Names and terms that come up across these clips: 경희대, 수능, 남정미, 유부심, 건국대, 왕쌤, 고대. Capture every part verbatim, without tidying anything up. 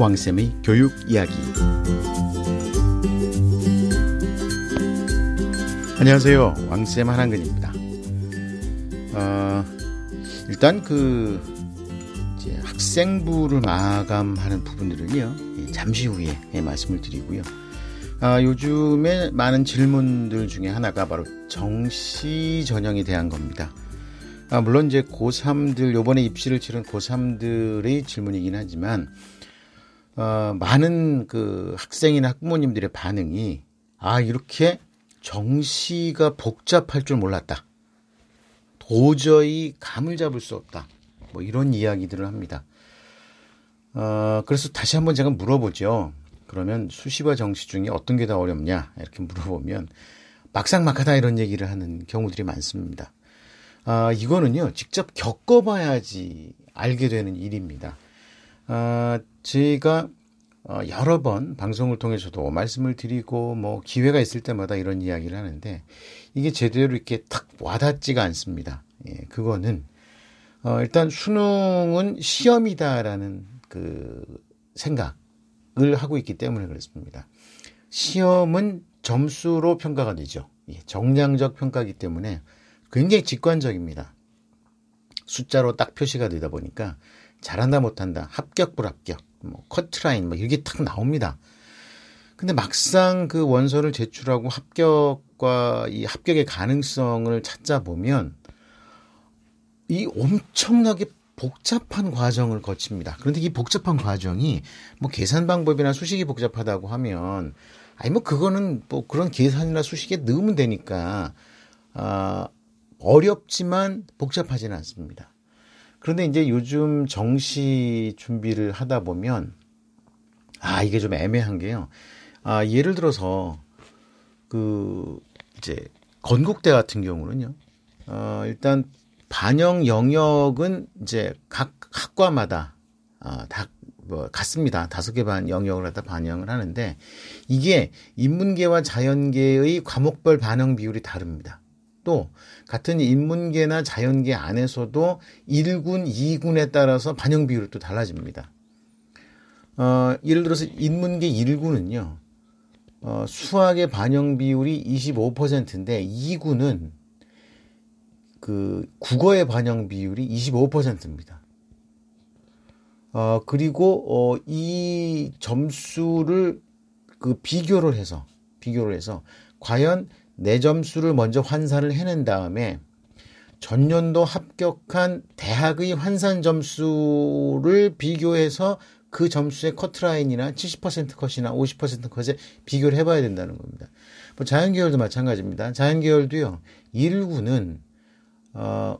왕쌤의 교육 이야기. 안녕하세요, 왕쌤 한한근입니다. 어, 일단 그 이제 학생부를 마감하는 부분들은요, 잠시 후에 말씀을 드리고요. 아, 요즘에 많은 질문들 중에 하나가 바로 정시 전형에 대한 겁니다. 아, 물론 이제 고삼들, 요번에 입시를 치른 고삼들의 질문이긴 하지만, 어, 많은 그 학생이나 학부모님들의 반응이, 아, 이렇게 정시가 복잡할 줄 몰랐다, 도저히 감을 잡을 수 없다, 뭐 이런 이야기들을 합니다. 어, 그래서 다시 한번 제가 물어보죠. 그러면 수시와 정시 중에 어떤 게 더 어렵냐, 이렇게 물어보면 막상막하다 이런 얘기를 하는 경우들이 많습니다. 아, 이거는요, 직접 겪어봐야지 알게 되는 일입니다. 아, 제가 여러 번 방송을 통해서도 말씀을 드리고, 뭐, 기회가 있을 때마다 이런 이야기를 하는데, 이게 제대로 이렇게 탁 와닿지가 않습니다. 예, 그거는, 어, 일단 수능은 시험이다라는 그 생각을 하고 있기 때문에 그렇습니다. 시험은 점수로 평가가 되죠. 예, 정량적 평가이기 때문에, 굉장히 직관적입니다. 숫자로 딱 표시가 되다 보니까 잘한다 못한다, 합격 불합격, 뭐 커트라인, 뭐 이렇게 딱 나옵니다. 근데 막상 그 원서를 제출하고 합격과 이 합격의 가능성을 찾자 보면 이 엄청나게 복잡한 과정을 거칩니다. 그런데 이 복잡한 과정이 뭐 계산 방법이나 수식이 복잡하다고 하면, 아니 뭐 그거는 뭐 그런 계산이나 수식에 넣으면 되니까, 아, 어렵지만 복잡하지는 않습니다. 그런데 이제 요즘 정시 준비를 하다 보면, 아, 이게 좀 애매한 게요. 아, 예를 들어서, 그, 이제, 건국대 같은 경우는요, 어, 일단, 반영 영역은 이제 각 학과마다, 아, 다, 뭐, 같습니다. 다섯 개 반 영역을 갖다 반영을 하는데, 이게 인문계와 자연계의 과목별 반영 비율이 다릅니다. 또 같은 인문계나 자연계 안에서도 일 군, 이 군에 따라서 반영 비율이 또 달라집니다. 어, 예를 들어서 인문계 일 군은요, 어, 수학의 반영 비율이 이십오 퍼센트인데 이 군은 그 국어의 반영 비율이 이십오 퍼센트입니다. 어, 그리고 어, 이 점수를 그 비교를 해서 비교를 해서 과연 내 점수를 먼저 환산을 해낸 다음에 전년도 합격한 대학의 환산 점수를 비교해서 그 점수의 커트라인이나 칠십 퍼센트 컷이나 오십 퍼센트 컷에 비교를 해봐야 된다는 겁니다. 뭐 자연계열도 마찬가지입니다. 자연계열도요, 일 군은, 어,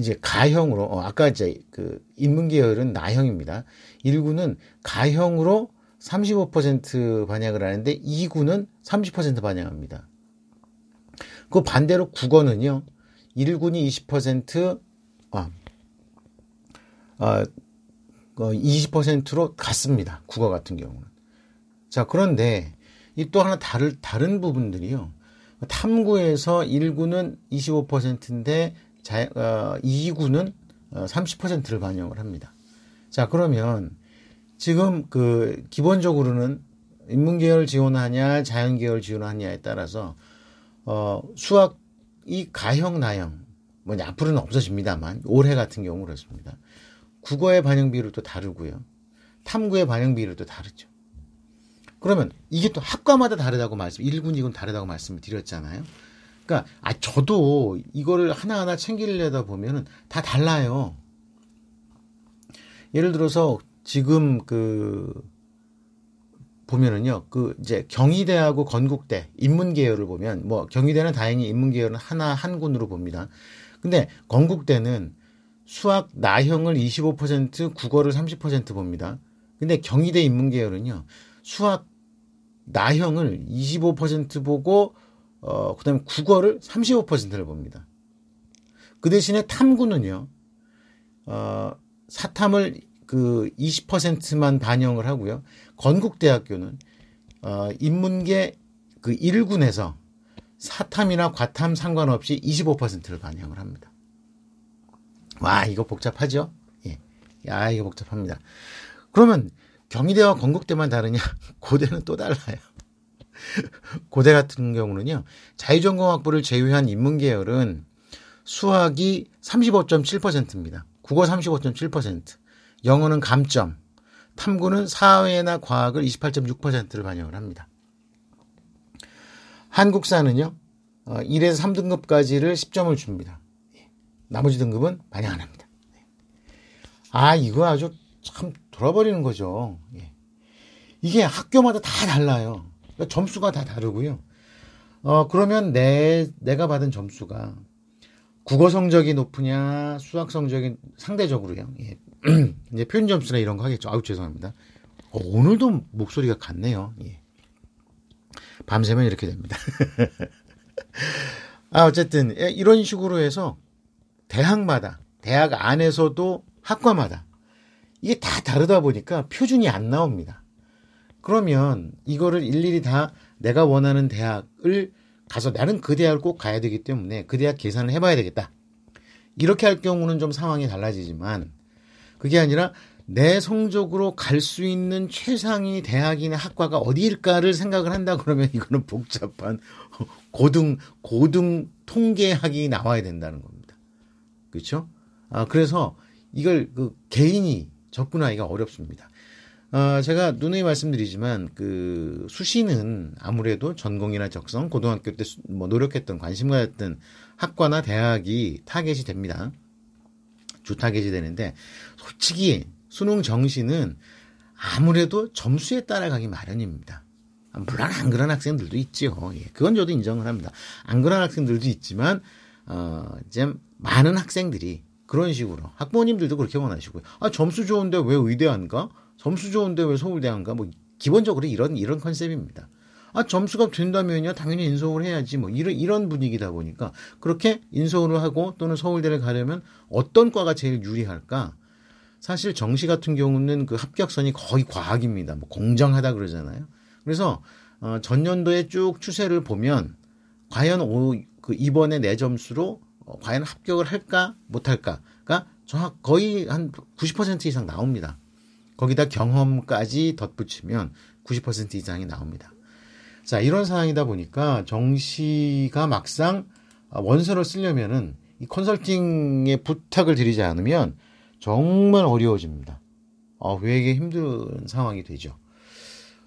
이제 가형으로, 어, 아까 이제 그 인문계열은 나형입니다. 일 군은 가형으로 삼십오 퍼센트 반영을 하는데 이 군은 삼십 퍼센트 반영합니다. 그 반대로 국어는요, 일 군이 이십 퍼센트, 아, 아, 이십 퍼센트로 같습니다. 국어 같은 경우는. 자, 그런데 이 또 하나 다른, 다른 부분들이요. 탐구에서 일 군은 이십오 퍼센트인데 자, 어, 이 군은 삼십 퍼센트를 반영을 합니다. 자, 그러면 지금 그 기본적으로는 인문계열 지원하냐, 자연계열 지원하냐에 따라서 어, 수학이 가형, 나형, 뭐, 앞으로는 없어집니다만, 올해 같은 경우 그렇습니다. 국어의 반영 비율도 다르고요. 탐구의 반영 비율도 다르죠. 그러면 이게 또 학과마다 다르다고 말씀, 일 군, 이 군 다르다고 말씀을 드렸잖아요. 그러니까, 아, 저도 이거를 하나하나 챙기려다 보면은 다 달라요. 예를 들어서 지금 그, 보면은요, 그, 이제, 경희대하고 건국대, 인문계열을 보면, 뭐, 경희대는 다행히 인문계열은 하나, 한 군으로 봅니다. 근데, 건국대는 수학, 나형을 이십오 퍼센트, 국어를 삼십 퍼센트 봅니다. 근데, 경희대 인문계열은요, 수학, 나형을 이십오 퍼센트 보고, 어, 그 다음에 국어를 삼십오 퍼센트를 봅니다. 그 대신에 탐구는요, 어, 사탐을 그 이십 퍼센트만 반영을 하고요. 건국대학교는 어, 인문계 그 일 군에서 사탐이나 과탐 상관없이 이십오 퍼센트를 반영을 합니다. 와, 이거 복잡하죠? 예. 야, 이거 복잡합니다. 그러면 경희대와 건국대만 다르냐? 고대는 또 달라요. 고대 같은 경우는요, 자유전공 학부를 제외한 인문계열은 수학이 삼십오 점 칠 퍼센트입니다. 국어 삼십오 점 칠 퍼센트, 영어는 감점, 탐구는 사회나 과학을 이십팔 점 육 퍼센트를 반영을 합니다. 한국사는요, 일에서 삼 등급까지를 십 점을 줍니다. 나머지 등급은 반영 안 합니다. 아, 이거 아주 참 돌아버리는 거죠. 이게 학교마다 다 달라요. 그러니까 점수가 다 다르고요. 어, 그러면 내, 내가 받은 점수가 국어 성적이 높으냐, 수학 성적이 상대적으로요. 예. 이제 표준 점수나 이런 거 하겠죠. 아우, 죄송합니다. 어, 오늘도 목소리가 같네요. 예. 밤새면 이렇게 됩니다. 아, 어쨌든, 예, 이런 식으로 해서 대학마다, 대학 안에서도 학과마다 이게 다 다르다 보니까 표준이 안 나옵니다. 그러면 이거를 일일이 다 내가 원하는 대학을 가서 나는 그 대학을 꼭 가야 되기 때문에 그 대학 계산을 해봐야 되겠다. 이렇게 할 경우는 좀 상황이 달라지지만 그게 아니라 내 성적으로 갈 수 있는 최상위 대학이나 학과가 어디일까를 생각을 한다 그러면 이거는 복잡한 고등, 고등 통계학이 나와야 된다는 겁니다. 그렇죠? 아, 그래서 이걸 그 개인이 접근하기가 어렵습니다. 어, 제가 누누이 말씀드리지만 그 수시는 아무래도 전공이나 적성, 고등학교 때 뭐 노력했던 관심 가졌던 학과나 대학이 타겟이 됩니다. 주 타겟이 되는데 솔직히 수능 정시는 아무래도 점수에 따라가기 마련입니다. 물론 안 그런 학생들도 있죠. 예, 그건 저도 인정을 합니다. 안 그런 학생들도 있지만 어, 이제 많은 학생들이 그런 식으로 학부모님들도 그렇게 원하시고요. 아, 점수 좋은데 왜 의대 안 가? 점수 좋은데 왜 서울대 안 가? 뭐 기본적으로 이런 이런 컨셉입니다. 아, 점수가 된다면요 당연히 인서울 해야지 뭐 이런 이런 분위기다 보니까 그렇게 인서울을 하고 또는 서울대를 가려면 어떤 과가 제일 유리할까? 사실 정시 같은 경우는 그 합격선이 거의 과학입니다. 뭐 공정하다 그러잖아요. 그래서 어, 전년도에 쭉 추세를 보면 과연 오, 그 이번에 내 점수로 어, 과연 합격을 할까 못할까가 정확 거의 한 구십 퍼센트 이상 나옵니다. 거기다 경험까지 덧붙이면 구십 퍼센트 이상이 나옵니다. 자, 이런 상황이다 보니까 정시가 막상 원서를 쓰려면은 이 컨설팅에 부탁을 드리지 않으면 정말 어려워집니다. 어, 회계 힘든 상황이 되죠.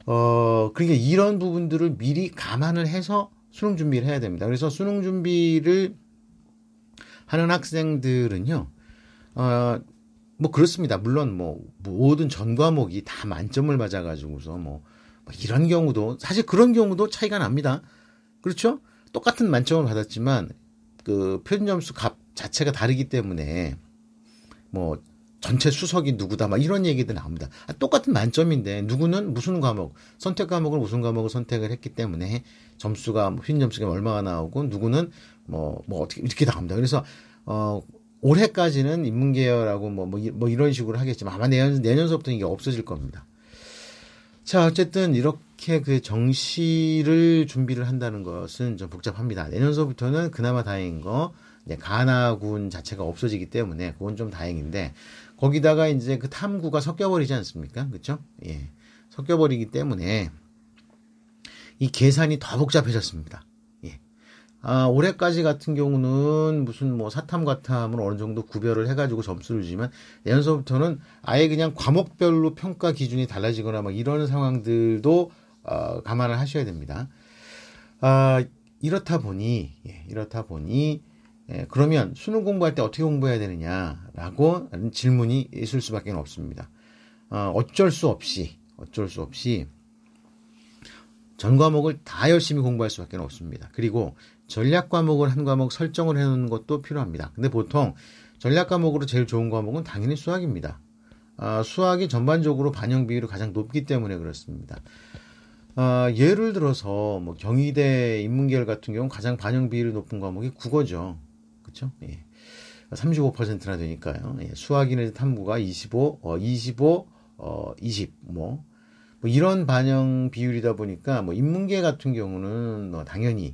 어, 그러니까 이런 부분들을 미리 감안을 해서 수능 준비를 해야 됩니다. 그래서 수능 준비를 하는 학생들은요, 어, 뭐 그렇습니다. 물론 뭐 모든 전 과목이 다 만점을 맞아가지고서 뭐 이런 경우도 사실 그런 경우도 차이가 납니다. 그렇죠? 똑같은 만점을 받았지만 그 표준 점수 값 자체가 다르기 때문에 뭐 전체 수석이 누구다 막 이런 얘기도 나옵니다. 아, 똑같은 만점인데 누구는 무슨 과목 선택 과목을 무슨 과목을 선택을 했기 때문에 점수가 표준 점수가 얼마가 나오고 누구는 뭐 뭐 어떻게 이렇게 나옵니다. 그래서 어. 올해까지는 인문계열하고 뭐, 뭐, 뭐 이런 식으로 하겠지만 아마 내년, 내년서부터는 이게 없어질 겁니다. 자, 어쨌든 이렇게 그 정시를 준비를 한다는 것은 좀 복잡합니다. 내년서부터는 그나마 다행인 거, 이제 가나군 자체가 없어지기 때문에 그건 좀 다행인데, 거기다가 이제 그 탐구가 섞여버리지 않습니까? 그렇죠? 예. 섞여버리기 때문에 이 계산이 더 복잡해졌습니다. 아, 올해까지 같은 경우는 무슨 뭐 사탐과탐을 어느 정도 구별을 해가지고 점수를 주지만 내년서부터는 아예 그냥 과목별로 평가 기준이 달라지거나 막 이런 상황들도 어, 감안을 하셔야 됩니다. 아, 이렇다 보니, 예, 이렇다 보니, 예, 그러면 수능 공부할 때 어떻게 공부해야 되느냐라고 질문이 있을 수밖에 없습니다. 어, 어쩔 수 없이, 어쩔 수 없이 전 과목을 다 열심히 공부할 수밖에 없습니다. 그리고 전략 과목을 한 과목 설정을 해놓는 것도 필요합니다. 근데 보통 전략 과목으로 제일 좋은 과목은 당연히 수학입니다. 아, 수학이 전반적으로 반영 비율이 가장 높기 때문에 그렇습니다. 아, 예를 들어서 뭐 경희대 인문계열 같은 경우 가장 반영 비율이 높은 과목이 국어죠. 그렇죠? 예. 삼십오 퍼센트나 되니까요. 예. 수학이나 탐구가 이십오, 이십오, 이십 뭐. 뭐 이런 반영 비율이다 보니까 뭐 인문계 같은 경우는 뭐 당연히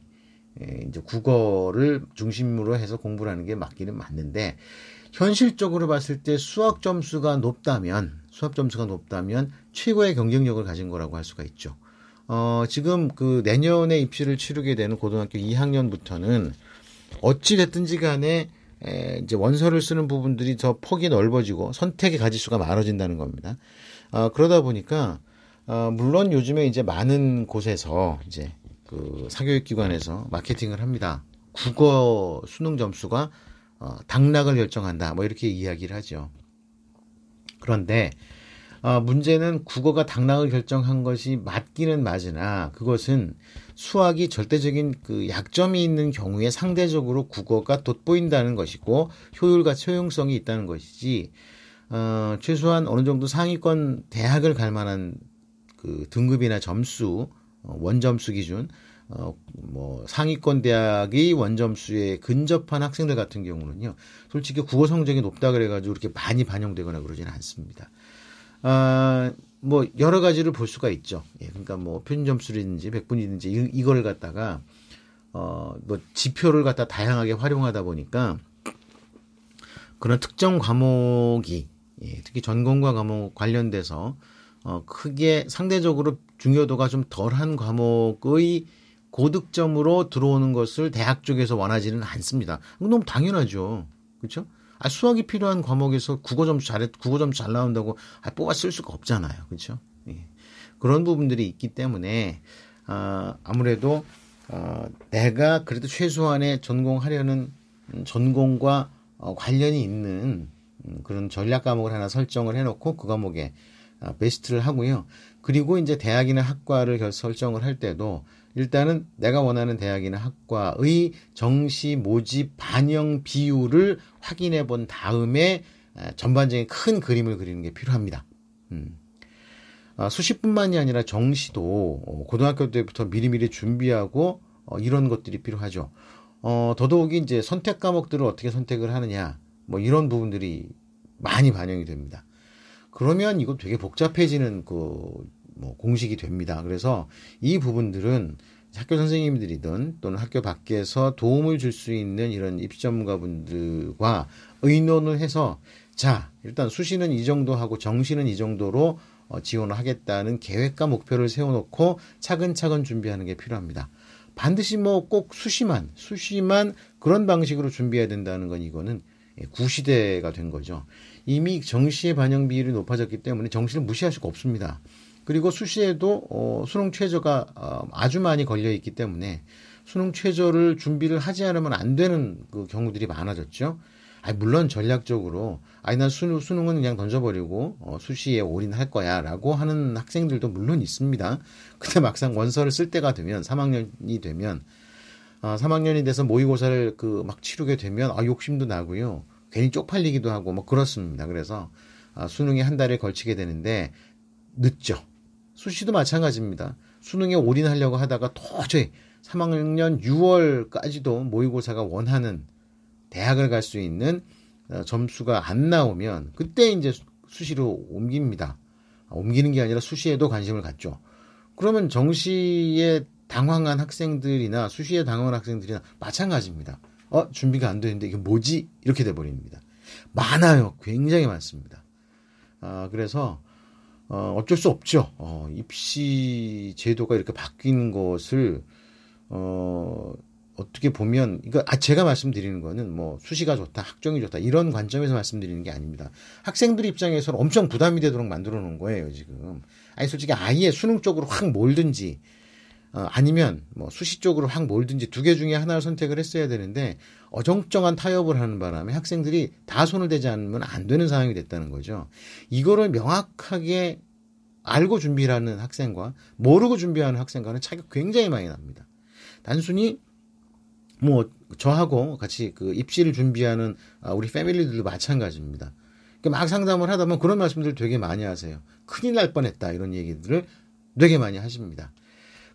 이제 국어를 중심으로 해서 공부를 하는 게 맞기는 맞는데 현실적으로 봤을 때 수학 점수가 높다면 수업 점수가 높다면 최고의 경쟁력을 가진 거라고 할 수가 있죠. 어, 지금 그 내년에 입시를 치르게 되는 고등학교 이 학년부터는 어찌 됐든지 간에 에, 이제 원서를 쓰는 부분들이 더 폭이 넓어지고 선택의 가짓수가 많아진다는 겁니다. 어, 그러다 보니까 어, 물론 요즘에 이제 많은 곳에서 이제 그 사교육기관에서 마케팅을 합니다. 국어 수능 점수가 어, 당락을 결정한다. 뭐 이렇게 이야기를 하죠. 그런데 어, 문제는 국어가 당락을 결정한 것이 맞기는 맞으나 그것은 수학이 절대적인 그 약점이 있는 경우에 상대적으로 국어가 돋보인다는 것이고 효율과 효용성이 있다는 것이지 어, 최소한 어느 정도 상위권 대학을 갈 만한 그 등급이나 점수, 어, 원점수 기준, 어, 뭐 상위권 대학이 원점수에 근접한 학생들 같은 경우는요, 솔직히 국어 성적이 높다 그래가지고 그렇게 많이 반영되거나 그러지는 않습니다. 아, 뭐, 여러 가지를 볼 수가 있죠. 예, 그러니까 뭐, 표준점수라든지, 백분위든지, 이, 이걸 갖다가, 어, 뭐, 지표를 갖다 다양하게 활용하다 보니까, 그런 특정 과목이, 예, 특히 전공과 과목 관련돼서, 어, 크게 상대적으로 중요도가 좀 덜한 과목의 고득점으로 들어오는 것을 대학 쪽에서 원하지는 않습니다. 너무 당연하죠. 그렇죠? 아, 수학이 필요한 과목에서 국어 점수 잘, 국어 점수 잘 나온다고, 아, 뽑아 쓸 수가 없잖아요. 그죠? 예. 그런 부분들이 있기 때문에, 아, 아무래도, 어, 내가 그래도 최소한의 전공하려는 전공과 어, 관련이 있는 음, 그런 전략 과목을 하나 설정을 해놓고 그 과목에 아, 베스트를 하고요. 그리고 이제 대학이나 학과를 설정을 할 때도 일단은 내가 원하는 대학이나 학과의 정시 모집 반영 비율을 확인해 본 다음에 전반적인 큰 그림을 그리는 게 필요합니다. 음. 수시뿐만이 아니라 정시도 고등학교 때부터 미리미리 준비하고 이런 것들이 필요하죠. 어, 더더욱이 이제 선택 과목들을 어떻게 선택을 하느냐, 뭐 이런 부분들이 많이 반영이 됩니다. 그러면 이거 되게 복잡해지는 그 뭐 공식이 됩니다. 그래서 이 부분들은 학교 선생님들이든 또는 학교 밖에서 도움을 줄 수 있는 이런 입시 전문가분들과 의논을 해서 자, 일단 수시는 이 정도 하고 정시는 이 정도로 어, 지원을 하겠다는 계획과 목표를 세워놓고 차근차근 준비하는 게 필요합니다. 반드시 뭐 꼭 수시만 수시만 그런 방식으로 준비해야 된다는 건 이거는 구시대가 된 거죠. 이미 정시의 반영 비율이 높아졌기 때문에 정시를 무시할 수가 없습니다. 그리고 수시에도 어, 수능 최저가 어, 아주 많이 걸려 있기 때문에 수능 최저를 준비를 하지 않으면 안 되는 그 경우들이 많아졌죠. 아니, 물론 전략적으로 아니 난 수능, 수능은 그냥 던져버리고 어, 수시에 올인할 거야라고 하는 학생들도 물론 있습니다. 근데 막상 원서를 쓸 때가 되면 삼 학년이 되면 어, 삼 학년이 돼서 모의고사를 그 막 치르게 되면 아, 욕심도 나고요. 괜히 쪽팔리기도 하고 뭐 그렇습니다. 그래서 아, 수능이 한 달에 걸치게 되는데 늦죠. 수시도 마찬가지입니다. 수능에 올인하려고 하다가 도저히 삼 학년 유월까지도 모의고사가 원하는 대학을 갈 수 있는 점수가 안 나오면 그때 이제 수시로 옮깁니다. 옮기는 게 아니라 수시에도 관심을 갖죠. 그러면 정시에 당황한 학생들이나 수시에 당황한 학생들이나 마찬가지입니다. 어, 준비가 안 되는데 이게 뭐지? 이렇게 돼버립니다. 많아요. 굉장히 많습니다. 아, 그래서 어, 어쩔 수 없죠. 어, 입시 제도가 이렇게 바뀌는 것을, 어, 어떻게 보면, 그러니까, 아, 제가 말씀드리는 거는 뭐 수시가 좋다, 학종이 좋다, 이런 관점에서 말씀드리는 게 아닙니다. 학생들 입장에서는 엄청 부담이 되도록 만들어 놓은 거예요, 지금. 아니, 솔직히 아예 수능 쪽으로 확 몰든지, 어, 아니면 뭐 수시 쪽으로 확 몰든지 두 개 중에 하나를 선택을 했어야 되는데, 어정쩡한 타협을 하는 바람에 학생들이 다 손을 대지 않으면 안 되는 상황이 됐다는 거죠. 이거를 명확하게 알고 준비를 하는 학생과 모르고 준비하는 학생과는 차이가 굉장히 많이 납니다. 단순히 뭐 저하고 같이 그 입시를 준비하는 우리 패밀리들도 마찬가지입니다. 막 상담을 하다 보면 그런 말씀들 되게 많이 하세요. 큰일 날 뻔했다 이런 얘기들을 되게 많이 하십니다.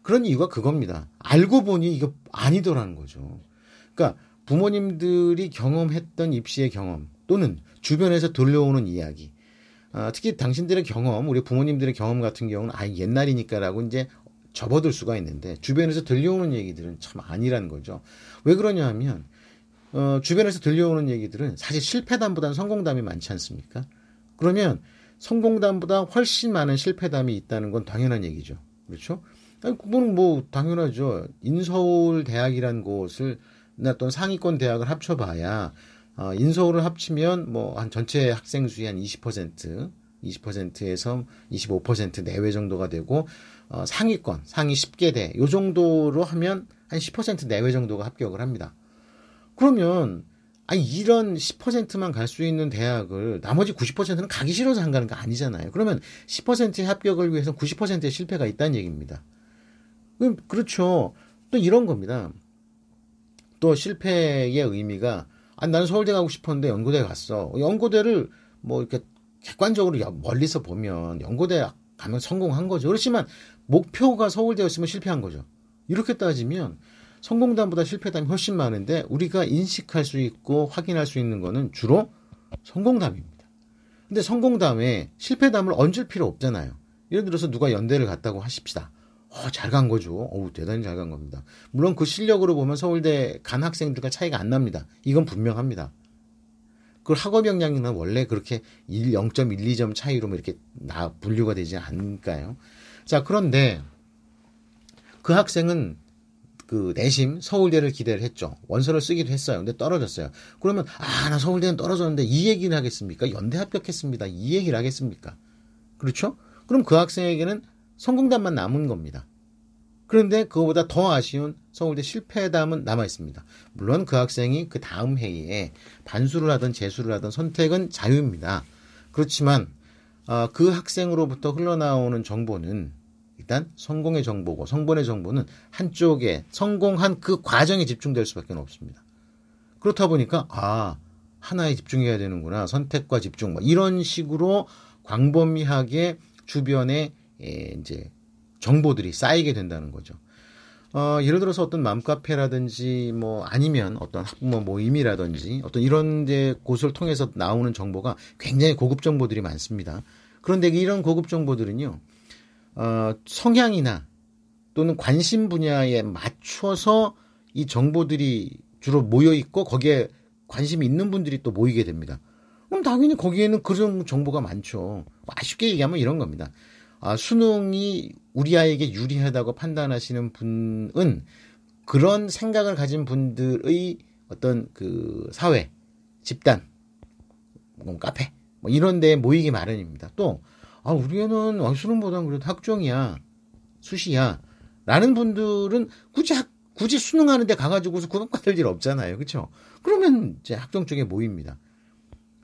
그런 이유가 그겁니다. 알고 보니 이거 아니더라는 거죠. 그러니까 부모님들이 경험했던 입시의 경험 또는 주변에서 들려오는 이야기, 아, 특히 당신들의 경험, 우리 부모님들의 경험 같은 경우는 아 옛날이니까라고 이제 접어들 수가 있는데 주변에서 들려오는 얘기들은 참 아니라는 거죠. 왜 그러냐 하면 어, 주변에서 들려오는 얘기들은 사실 실패담보다는 성공담이 많지 않습니까? 그러면 성공담보다 훨씬 많은 실패담이 있다는 건 당연한 얘기죠. 그렇죠? 아니, 그거는 뭐 당연하죠. 인서울 대학이란 곳을 어떤 상위권 대학을 합쳐봐야 어, 인서울을 합치면 뭐 한 전체 학생 수의 한 이십 퍼센트, 이십 퍼센트에서 이십오 퍼센트 내외 정도가 되고 어, 상위권, 상위 십 개 대 요 정도로 하면 한 십 퍼센트 내외 정도가 합격을 합니다. 그러면 아니 이런 십 퍼센트만 갈 수 있는 대학을 나머지 구십 퍼센트는 가기 싫어서 안 가는 거 아니잖아요. 그러면 십 퍼센트의 합격을 위해서 구십 퍼센트의 실패가 있다는 얘기입니다. 그렇죠. 또 이런 겁니다. 또 실패의 의미가 아, 난 서울대 가고 싶었는데 연고대 갔어. 연고대를 뭐 이렇게 객관적으로 멀리서 보면 연고대 가면 성공한 거죠. 그렇지만 목표가 서울대였으면 실패한 거죠. 이렇게 따지면 성공담보다 실패담이 훨씬 많은데 우리가 인식할 수 있고 확인할 수 있는 거는 주로 성공담입니다. 근데 성공담에 실패담을 얹을 필요 없잖아요. 예를 들어서 누가 연대를 갔다고 하십시다. 어, 잘 간 거죠. 어우, 대단히 잘 간 겁니다. 물론 그 실력으로 보면 서울대 간 학생들과 차이가 안 납니다. 이건 분명합니다. 그 학업 역량이나 원래 그렇게 영 점 일이 점 차이로 이렇게 나 분류가 되지 않을까요? 자, 그런데 그 학생은 그 내심 서울대를 기대를 했죠. 원서를 쓰기도 했어요. 근데 떨어졌어요. 그러면 아, 나 서울대는 떨어졌는데 이 얘기를 하겠습니까? 연대 합격했습니다. 이 얘기를 하겠습니까? 그렇죠? 그럼 그 학생에게는 성공담만 남은 겁니다. 그런데 그거보다 더 아쉬운 서울대 실패담은 남아있습니다. 물론 그 학생이 그 다음 회의에 반수를 하든 재수를 하든 선택은 자유입니다. 그렇지만 어, 그 학생으로부터 흘러나오는 정보는 일단 성공의 정보고 성본의 정보는 한쪽에 성공한 그 과정에 집중될 수밖에 없습니다. 그렇다 보니까 아, 하나에 집중해야 되는구나. 선택과 집중. 뭐 이런 식으로 광범위하게 주변에 예, 이제 정보들이 쌓이게 된다는 거죠. 어, 예를 들어서 어떤 맘카페라든지 뭐 아니면 어떤 학부모 모임이라든지 어떤 이런 데 곳을 통해서 나오는 정보가 굉장히 고급 정보들이 많습니다. 그런데 이런 고급 정보들은요, 어, 성향이나 또는 관심 분야에 맞춰서 이 정보들이 주로 모여 있고 거기에 관심이 있는 분들이 또 모이게 됩니다. 그럼 당연히 거기에는 그런 정보가 많죠. 아쉽게 얘기하면 이런 겁니다. 아, 수능이 우리 아이에게 유리하다고 판단하시는 분은 그런 생각을 가진 분들의 어떤 그 사회, 집단, 뭐 카페, 뭐 이런 데에 모이기 마련입니다. 또, 아, 우리 애는 수능보단 그래도 학종이야, 수시야, 라는 분들은 굳이 학, 굳이 수능하는 데 가가지고서 구독받을 일 없잖아요. 그쵸? 그러면 이제 학종 쪽에 모입니다.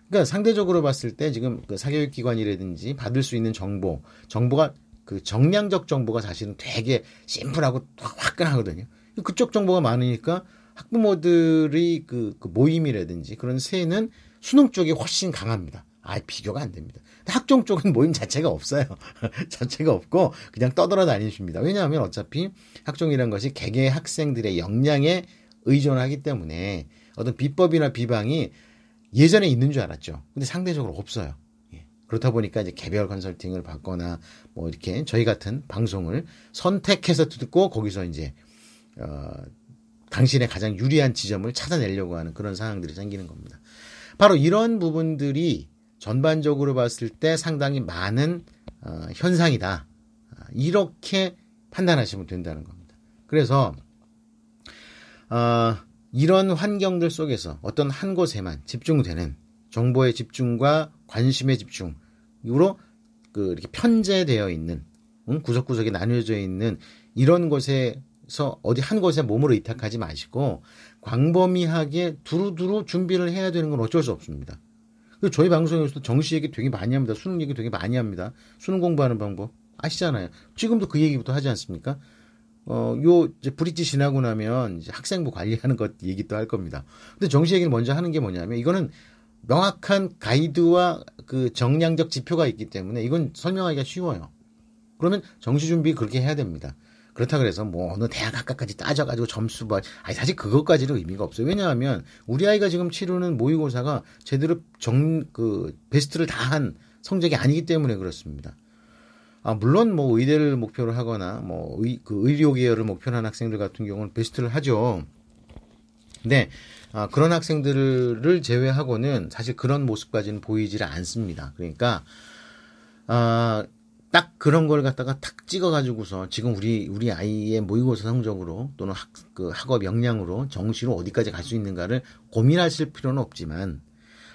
그러니까 상대적으로 봤을 때 지금 그 사교육기관이라든지 받을 수 있는 정보, 정보가 그 정량적 정보가 사실은 되게 심플하고 화끈하거든요. 그쪽 정보가 많으니까 학부모들의 그, 그 모임이라든지 그런 세는 수능 쪽이 훨씬 강합니다. 아, 비교가 안 됩니다. 학종 쪽은 모임 자체가 없어요. 자체가 없고 그냥 떠돌아다니십니다. 왜냐하면 어차피 학종이라는 것이 개개의 학생들의 역량에 의존하기 때문에 어떤 비법이나 비방이 예전에 있는 줄 알았죠. 근데 상대적으로 없어요. 예. 그렇다 보니까 이제 개별 컨설팅을 받거나 뭐 이렇게 저희 같은 방송을 선택해서 듣고 거기서 이제 어, 당신의 가장 유리한 지점을 찾아내려고 하는 그런 상황들이 생기는 겁니다. 바로 이런 부분들이 전반적으로 봤을 때 상당히 많은 어, 현상이다. 이렇게 판단하시면 된다는 겁니다. 그래서 어, 이런 환경들 속에서 어떤 한 곳에만 집중되는 정보의 집중과 관심의 집중으로 그 이렇게 편제되어 있는 응? 구석구석에 나뉘어져 있는 이런 곳에서 어디 한 곳에 몸으로 의탁하지 마시고 광범위하게 두루두루 준비를 해야 되는 건 어쩔 수 없습니다. 저희 방송에서도 정시 얘기 되게 많이 합니다. 수능 얘기 되게 많이 합니다. 수능 공부하는 방법 아시잖아요. 지금도 그 얘기부터 하지 않습니까? 어, 요, 이제, 브릿지 지나고 나면, 이제 학생부 관리하는 것 얘기도 할 겁니다. 근데 정시 얘기를 먼저 하는 게 뭐냐면, 이거는 명확한 가이드와 그 정량적 지표가 있기 때문에, 이건 설명하기가 쉬워요. 그러면 정시 준비 그렇게 해야 됩니다. 그렇다 그래서, 뭐, 어느 대학 학과까지 따져가지고 점수 봐. 아니, 사실 그것까지는 의미가 없어요. 왜냐하면, 우리 아이가 지금 치르는 모의고사가 제대로 정, 그, 베스트를 다한 성적이 아니기 때문에 그렇습니다. 아, 물론, 뭐, 의대를 목표로 하거나, 뭐, 의, 그 의료계열을 목표로 하는 학생들 같은 경우는 베스트를 하죠. 근데, 아, 그런 학생들을 제외하고는 사실 그런 모습까지는 보이질 않습니다. 그러니까, 아, 딱 그런 걸 갖다가 탁 찍어가지고서 지금 우리, 우리 아이의 모의고사 성적으로 또는 학, 그 학업 역량으로 정시로 어디까지 갈 수 있는가를 고민하실 필요는 없지만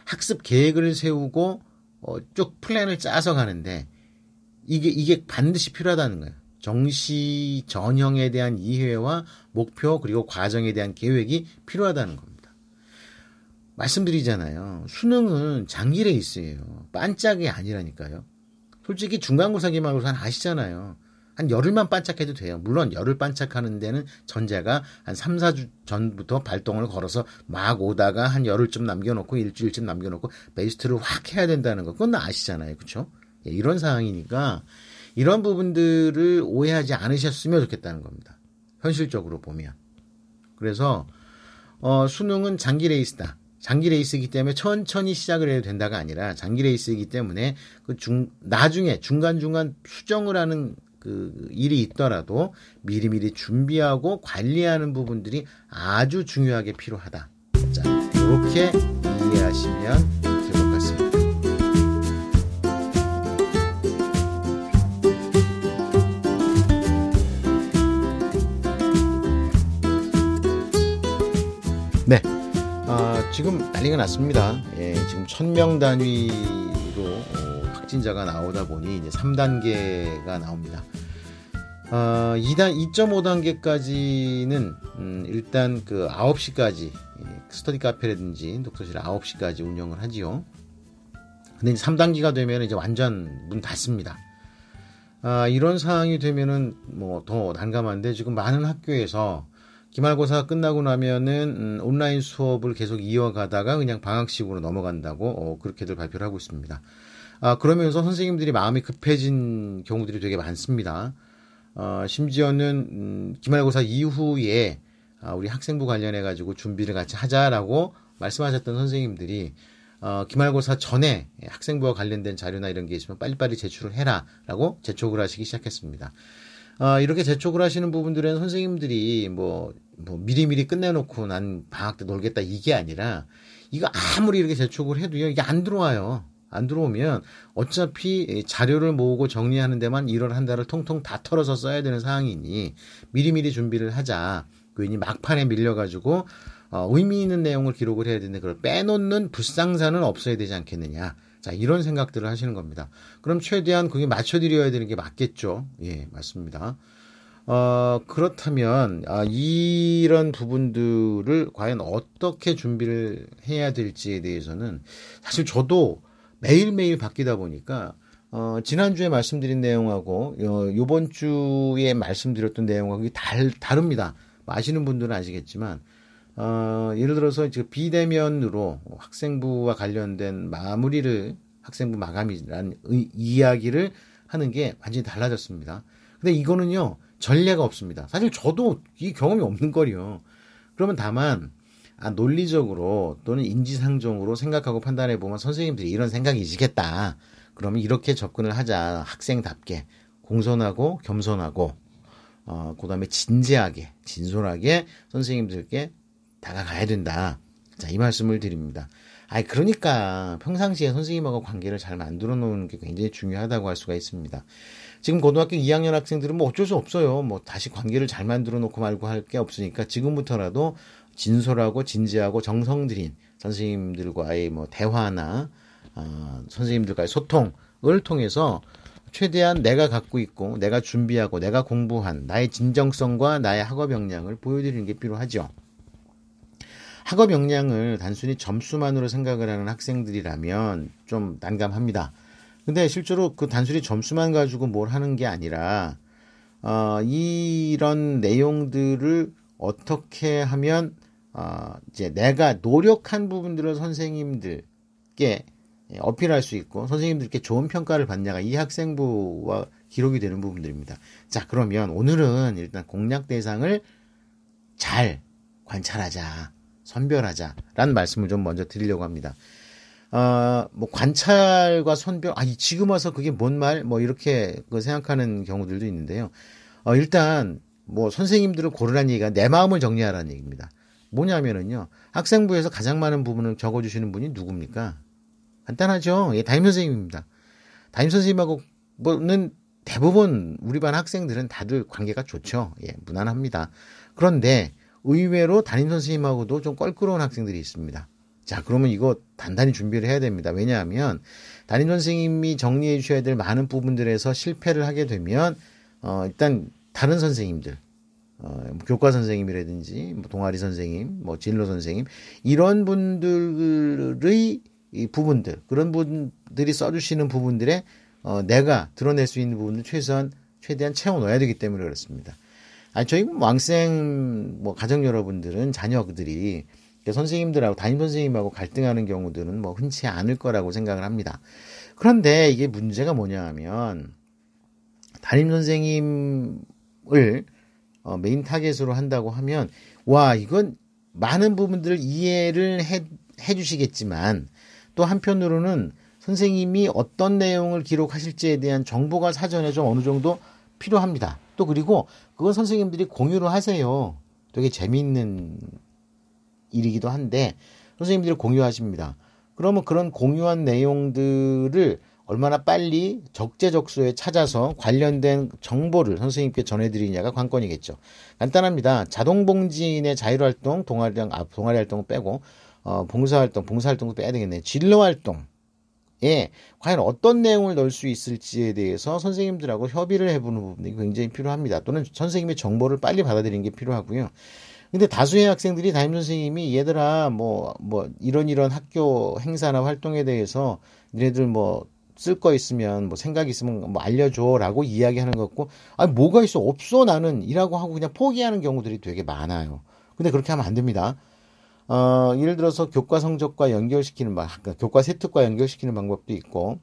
학습 계획을 세우고 어, 쭉 플랜을 짜서 가는데 이게, 이게 반드시 필요하다는 거예요. 정시 전형에 대한 이해와 목표 그리고 과정에 대한 계획이 필요하다는 겁니다. 말씀드리잖아요. 수능은 장기 레이스예요. 반짝이 아니라니까요. 솔직히 중간고사 기말고사는 아시잖아요. 한 열흘만 반짝해도 돼요. 물론 열흘 반짝하는 데는 전제가 한 삼, 사 주 전부터 발동을 걸어서 막 오다가 한 열흘쯤 남겨놓고 일주일쯤 남겨놓고 베스트를 확 해야 된다는 거 그건 아시잖아요. 그렇죠? 예, 이런 상황이니까 이런 부분들을 오해하지 않으셨으면 좋겠다는 겁니다. 현실적으로 보면. 그래서 어, 수능은 장기 레이스다. 장기 레이스이기 때문에 천천히 시작을 해도 된다가 아니라 장기 레이스이기 때문에 그 중, 나중에 중간중간 수정을 하는 그 일이 있더라도 미리미리 준비하고 관리하는 부분들이 아주 중요하게 필요하다. 자, 이렇게 이해하시면 될 것 같습니다. 네. 지금 난리가 났습니다. 예, 지금 천 명 단위로 어, 확진자가 나오다 보니 이제 삼 단계가 나옵니다. 어, 이 단, 이점오 단계까지는 음, 일단 그 아홉 시까지 예, 스터디 카페라든지 독서실 아홉 시까지 운영을 하지요. 근데 이제 삼 단계가 되면 이제 완전 문 닫습니다. 아, 이런 상황이 되면은 뭐 더 난감한데 지금 많은 학교에서 기말고사가 끝나고 나면은 음, 온라인 수업을 계속 이어가다가 그냥 방학식으로 넘어간다고 어, 그렇게들 발표를 하고 있습니다. 아, 그러면서 선생님들이 마음이 급해진 경우들이 되게 많습니다. 어, 심지어는 음, 기말고사 이후에 아, 우리 학생부 관련해 가지고 준비를 같이 하자라고 말씀하셨던 선생님들이 어, 기말고사 전에 학생부와 관련된 자료나 이런 게 있으면 빨리빨리 제출을 해라라고 재촉을 하시기 시작했습니다. 어, 이렇게 재촉을 하시는 부분들은 선생님들이 뭐, 뭐, 미리미리 끝내놓고 난 방학 때 놀겠다 이게 아니라, 이거 아무리 이렇게 재촉을 해도요, 이게 안 들어와요. 안 들어오면 어차피 자료를 모으고 정리하는 데만 일 월 한 달을 통통 다 털어서 써야 되는 상황이니, 미리미리 준비를 하자. 괜히 막판에 밀려가지고, 어, 의미 있는 내용을 기록을 해야 되는데, 그걸 빼놓는 불상사는 없어야 되지 않겠느냐. 자, 이런 생각들을 하시는 겁니다. 그럼 최대한 거기에 맞춰드려야 되는 게 맞겠죠. 예, 맞습니다. 어, 그렇다면, 아, 이런 부분들을 과연 어떻게 준비를 해야 될지에 대해서는 사실 저도 매일매일 바뀌다 보니까, 어, 지난주에 말씀드린 내용하고, 어, 요번 주에 말씀드렸던 내용하고 달, 다릅니다. 아시는 분들은 아시겠지만, 어, 예를 들어서 지금 비대면으로 학생부와 관련된 마무리를 학생부 마감이라는 의, 이야기를 하는 게 완전히 달라졌습니다. 근데 이거는요 전례가 없습니다. 사실 저도 이 경험이 없는 거리요. 그러면 다만 아, 논리적으로 또는 인지상정으로 생각하고 판단해 보면 선생님들이 이런 생각이시겠다. 그러면 이렇게 접근을 하자. 학생답게 공손하고 겸손하고 어, 그 다음에 진지하게 진솔하게 선생님들께 다가가야 된다. 자, 이 말씀을 드립니다. 아이, 그러니까 평상시에 선생님하고 관계를 잘 만들어 놓는 게 굉장히 중요하다고 할 수가 있습니다. 지금 고등학교 이 학년 학생들은 뭐 어쩔 수 없어요. 뭐 다시 관계를 잘 만들어 놓고 말고 할 게 없으니까 지금부터라도 진솔하고 진지하고 정성 들인 선생님들과의 뭐 대화나 어, 선생님들과의 소통을 통해서 최대한 내가 갖고 있고 내가 준비하고 내가 공부한 나의 진정성과 나의 학업 역량을 보여드리는 게 필요하죠. 학업 역량을 단순히 점수만으로 생각을 하는 학생들이라면 좀 난감합니다. 근데 실제로 그 단순히 점수만 가지고 뭘 하는 게 아니라 어, 이런 내용들을 어떻게 하면 어, 이제 내가 노력한 부분들을 선생님들께 어필할 수 있고 선생님들께 좋은 평가를 받냐가 이 학생부와 기록이 되는 부분들입니다. 자, 그러면 오늘은 일단 공략 대상을 잘 관찰하자. 선별하자라는 말씀을 좀 먼저 드리려고 합니다. 어, 뭐 관찰과 선별, 아니 지금 와서 그게 뭔 말? 뭐 이렇게 생각하는 경우들도 있는데요. 어, 일단 뭐 선생님들을 고르라는 얘기가 내 마음을 정리하라는 얘기입니다. 뭐냐면은요, 학생부에서 가장 많은 부분을 적어주시는 분이 누굽니까? 간단하죠. 예, 담임 선생님입니다. 담임선생님하고는 대부분 우리 반 학생들은 다들 관계가 좋죠. 예, 무난합니다. 그런데 의외로 담임선생님하고도 좀 껄끄러운 학생들이 있습니다. 자, 그러면 이거 단단히 준비를 해야 됩니다. 왜냐하면 담임선생님이 정리해 주셔야 될 많은 부분들에서 실패를 하게 되면 어, 일단 다른 선생님들, 어, 교과 선생님이라든지 뭐 동아리 선생님, 뭐 진로 선생님 이런 분들의 이 부분들, 그런 분들이 써주시는 부분들에 어, 내가 드러낼 수 있는 부분을 최소한 최대한 채워 넣어야 되기 때문에 그렇습니다. 아니, 저희 왕쌤 뭐 가정 여러분들은 자녀들이 선생님들하고 담임 선생님하고 갈등하는 경우들은 뭐 흔치 않을 거라고 생각을 합니다. 그런데 이게 문제가 뭐냐하면 담임 선생님을 어, 메인 타겟으로 한다고 하면 와, 이건 많은 부분들을 이해를 해, 해주시겠지만 또 한편으로는 선생님이 어떤 내용을 기록하실지에 대한 정보가 사전에 좀 어느 정도 필요합니다. 또 그리고 그건 선생님들이 공유를 하세요. 되게 재미있는 일이기도 한데 선생님들이 공유하십니다. 그러면 그런 공유한 내용들을 얼마나 빨리 적재적소에 찾아서 관련된 정보를 선생님께 전해드리냐가 관건이겠죠. 간단합니다. 자동봉진의 자율활동, 동아리랑, 아, 동아리활동은 빼고 어, 봉사활동, 봉사활동도 빼야 되겠네요. 진로활동. 예, 과연 어떤 내용을 넣을 수 있을지에 대해서 선생님들하고 협의를 해보는 부분이 굉장히 필요합니다. 또는 선생님의 정보를 빨리 받아들이는 게 필요하고요. 근데 다수의 학생들이 담임선생님이 얘들아 뭐, 뭐 이런 이런 학교 행사나 활동에 대해서 니네들 뭐 쓸 거 있으면 뭐 생각 있으면 뭐 알려줘 라고 이야기하는 것 같고, 아니 뭐가 있어 없어 나는 이라고 하고 그냥 포기하는 경우들이 되게 많아요. 근데 그렇게 하면 안 됩니다. 어, 예를 들어서 교과 성적과 연결시키는, 교과 세특과 연결시키는 방법도 있고,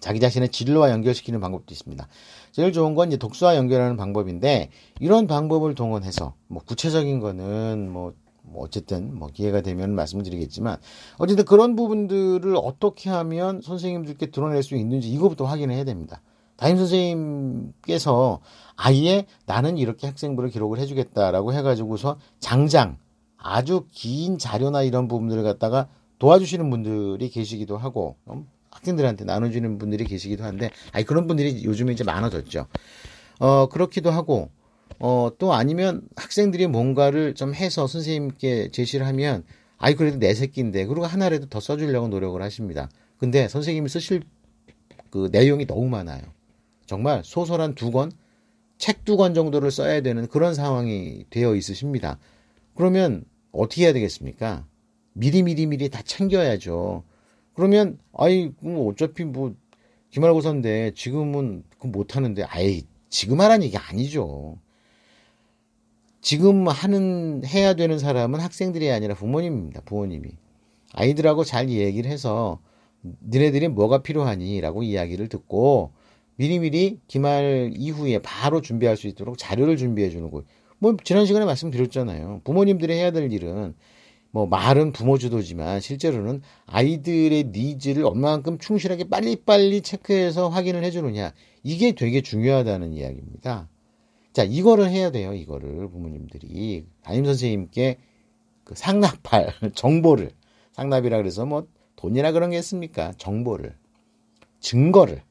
자기 자신의 진로와 연결시키는 방법도 있습니다. 제일 좋은 건 이제 독서와 연결하는 방법인데, 이런 방법을 동원해서, 뭐, 구체적인 거는 뭐, 뭐 어쨌든, 뭐, 기회가 되면 말씀드리겠지만, 어쨌든 그런 부분들을 어떻게 하면 선생님들께 드러낼 수 있는지, 이거부터 확인을 해야 됩니다. 담임 선생님께서 아예 나는 이렇게 학생부를 기록을 해주겠다라고 해가지고서 장장, 아주 긴 자료나 이런 부분들을 갖다가 도와주시는 분들이 계시기도 하고, 학생들한테 나눠주는 분들이 계시기도 한데, 아니, 그런 분들이 요즘에 이제 많아졌죠. 어, 그렇기도 하고, 어, 또 아니면 학생들이 뭔가를 좀 해서 선생님께 제시를 하면, 아이, 그래도 내 새끼인데, 그리고 하나라도 더 써주려고 노력을 하십니다. 근데 선생님이 쓰실 그 내용이 너무 많아요. 정말 소설 한 두 권, 책 두 권 정도를 써야 되는 그런 상황이 되어 있으십니다. 그러면 어떻게 해야 되겠습니까? 미리 미리 미리 다 챙겨야죠. 그러면 아이 뭐 어차피 뭐 기말고사인데 지금은 못 하는데, 아이 지금 하라는 얘기 아니죠. 지금 하는 해야 되는 사람은 학생들이 아니라 부모님입니다. 부모님이 아이들하고 잘 얘기를 해서 너네들이 뭐가 필요하니라고 이야기를 듣고 미리 미리 기말 이후에 바로 준비할 수 있도록 자료를 준비해 주는 거예요. 뭐 지난 시간에 말씀드렸잖아요. 부모님들이 해야 될 일은 뭐 말은 부모 주도지만 실제로는 아이들의 니즈를 얼마만큼 충실하게 빨리빨리 체크해서 확인을 해주느냐, 이게 되게 중요하다는 이야기입니다. 자, 이거를 해야 돼요. 이거를 부모님들이 담임선생님께 그 상납할 정보를, 상납이라 그래서 뭐 돈이라 그런 게 있습니까? 정보를, 증거를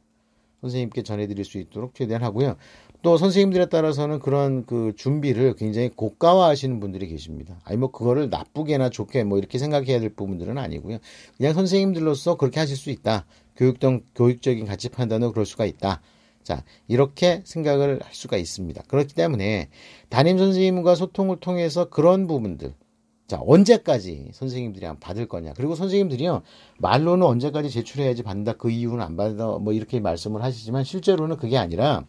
선생님께 전해드릴 수 있도록 최대한 하고요. 또 선생님들에 따라서는 그런 그 준비를 굉장히 고가화 하시는 분들이 계십니다. 아니 뭐 그거를 나쁘게나 좋게 뭐 이렇게 생각해야 될 부분들은 아니고요. 그냥 선생님들로서 그렇게 하실 수 있다. 교육적, 교육적인 가치 판단으로 그럴 수가 있다. 자, 이렇게 생각을 할 수가 있습니다. 그렇기 때문에 담임 선생님과 소통을 통해서 그런 부분들, 자, 언제까지 선생님들이 안 받을 거냐. 그리고 선생님들이요, 말로는 언제까지 제출해야지 받는다, 그 이유는 안 받아, 뭐 이렇게 말씀을 하시지만 실제로는 그게 아니라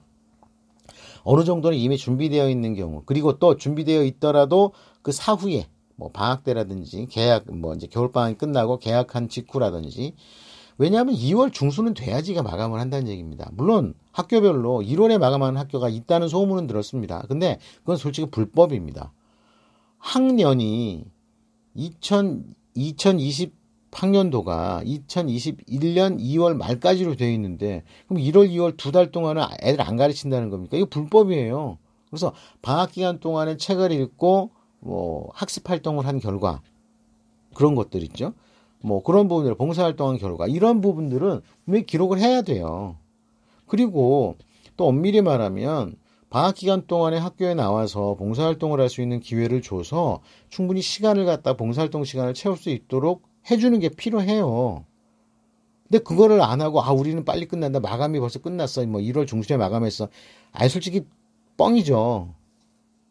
어느 정도는 이미 준비되어 있는 경우, 그리고 또 준비되어 있더라도 그 사후에 뭐 방학 때라든지 개학, 뭐 이제 겨울 방학이 끝나고 개학한 직후라든지, 왜냐하면 이월 중순은 돼야지가 마감을 한다는 얘기입니다. 물론 학교별로 일월에 마감하는 학교가 있다는 소문은 들었습니다. 근데 그건 솔직히 불법입니다. 학년이 이천이십 학년도가 이천이십일 년 이월 말까지로 되어 있는데, 그럼 일월, 이월 두 달 동안은 애들 안 가르친다는 겁니까? 이거 불법이에요. 그래서 방학 기간 동안에 책을 읽고 뭐 학습 활동을 한 결과, 그런 것들 있죠. 뭐 그런 부분들, 봉사활동한 결과, 이런 부분들은 분명히 기록을 해야 돼요. 그리고 또 엄밀히 말하면 방학기간 동안에 학교에 나와서 봉사활동을 할 수 있는 기회를 줘서 충분히 시간을 갖다 봉사활동 시간을 채울 수 있도록 해주는 게 필요해요. 근데 그거를 안 하고, 아, 우리는 빨리 끝난다, 마감이 벌써 끝났어, 뭐 일월 중순에 마감했어, 아니 솔직히 뻥이죠.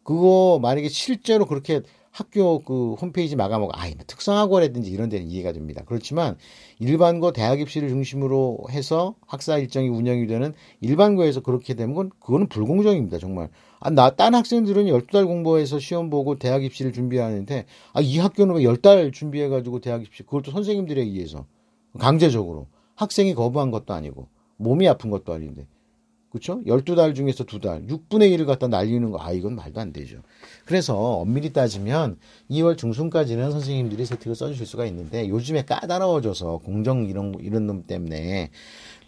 그거 만약에 실제로 그렇게 학교 그 홈페이지 마감하고, 아이, 특성화고라든지 이런 데는 이해가 됩니다. 그렇지만 일반고, 대학 입시를 중심으로 해서 학사 일정이 운영이 되는 일반고에서 그렇게 되면 그건, 그거는 불공정입니다, 정말. 아, 나, 딴 학생들은 열두 달 공부해서 시험 보고 대학 입시를 준비하는데, 아, 이 학교는 왜 열 달 준비해가지고 대학 입시, 그걸 또 선생님들에 의해서, 강제적으로. 학생이 거부한 것도 아니고, 몸이 아픈 것도 아닌데. 그렇죠? 열두 달 중에서 두 달, 육분의 일을 갖다 날리는 거, 아, 이건 말도 안 되죠. 그래서 엄밀히 따지면 이월 중순까지는 선생님들이 세팅을 써주실 수가 있는데, 요즘에 까다로워져서 공정 이런 이런 놈 때문에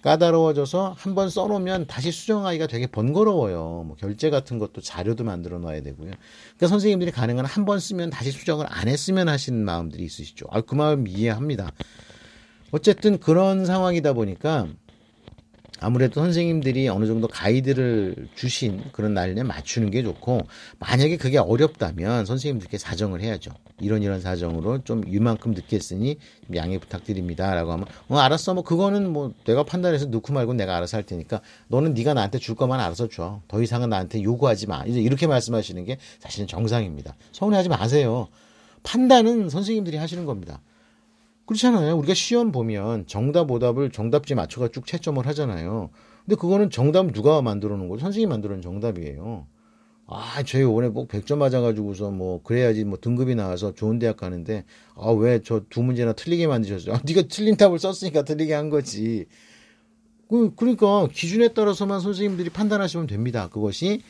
까다로워져서 한번 써놓으면 다시 수정하기가 되게 번거로워요. 뭐 결제 같은 것도 자료도 만들어 놔야 되고요. 그러니까 선생님들이 가능한 한번 쓰면 다시 수정을 안 했으면 하시는 마음들이 있으시죠. 아, 그 마음 이해합니다. 어쨌든 그런 상황이다 보니까 아무래도 선생님들이 어느 정도 가이드를 주신 그런 날에 맞추는 게 좋고, 만약에 그게 어렵다면 선생님들께 사정을 해야죠. 이런 이런 사정으로 좀 이만큼 늦게 했으니 양해 부탁드립니다 라고 하면, 어, 알았어, 뭐 그거는 뭐 내가 판단해서 넣고 말고 내가 알아서 할 테니까 너는 네가 나한테 줄 것만 알아서 줘, 더 이상은 나한테 요구하지 마, 이제 이렇게 말씀하시는 게 사실은 정상입니다. 서운해하지 마세요. 판단은 선생님들이 하시는 겁니다. 그렇잖아요. 우리가 시험 보면 정답, 오답을 정답지 맞춰가 쭉 채점을 하잖아요. 근데 그거는 정답 누가 만들어 놓은 거죠? 선생님이 만들어 놓은 정답이에요. 아, 저 이번에 꼭 백 점 맞아가지고서 뭐, 그래야지 뭐 등급이 나와서 좋은 대학 가는데, 아, 왜 저 두 문제나 틀리게 만드셨어요? 아, 네가 틀린 답을 썼으니까 틀리게 한 거지. 그, 그러니까 기준에 따라서만 선생님들이 판단하시면 됩니다. 그것이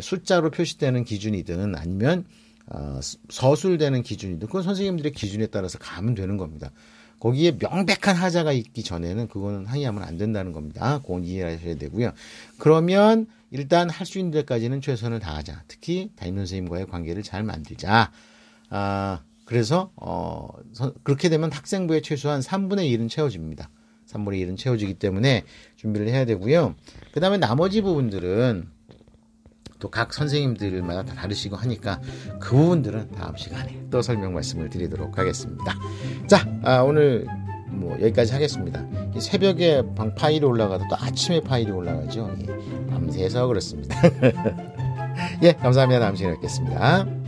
숫자로 표시되는 기준이든 아니면 어, 서술되는 기준이든 그건 선생님들의 기준에 따라서 가면 되는 겁니다. 거기에 명백한 하자가 있기 전에는 그거는 항의하면 안 된다는 겁니다. 그건 이해하셔야 되고요. 그러면 일단 할 수 있는 데까지는 최선을 다하자. 특히 담임선생님과의 관계를 잘 만들자. 아, 그래서 어, 그렇게 되면 학생부의 최소한 삼분의 일은 채워집니다. 삼분의 일은 채워지기 때문에 준비를 해야 되고요. 그 다음에 나머지 부분들은 또 각 선생님들마다 다 다르시고 하니까 그 부분들은 다음 시간에 또 설명 말씀을 드리도록 하겠습니다. 자, 아, 오늘 뭐 여기까지 하겠습니다. 이 새벽에 방 파일이 올라가도 또 아침에 파일이 올라가죠. 예, 밤새서 그렇습니다. 예, 감사합니다. 다음 시간에 뵙겠습니다.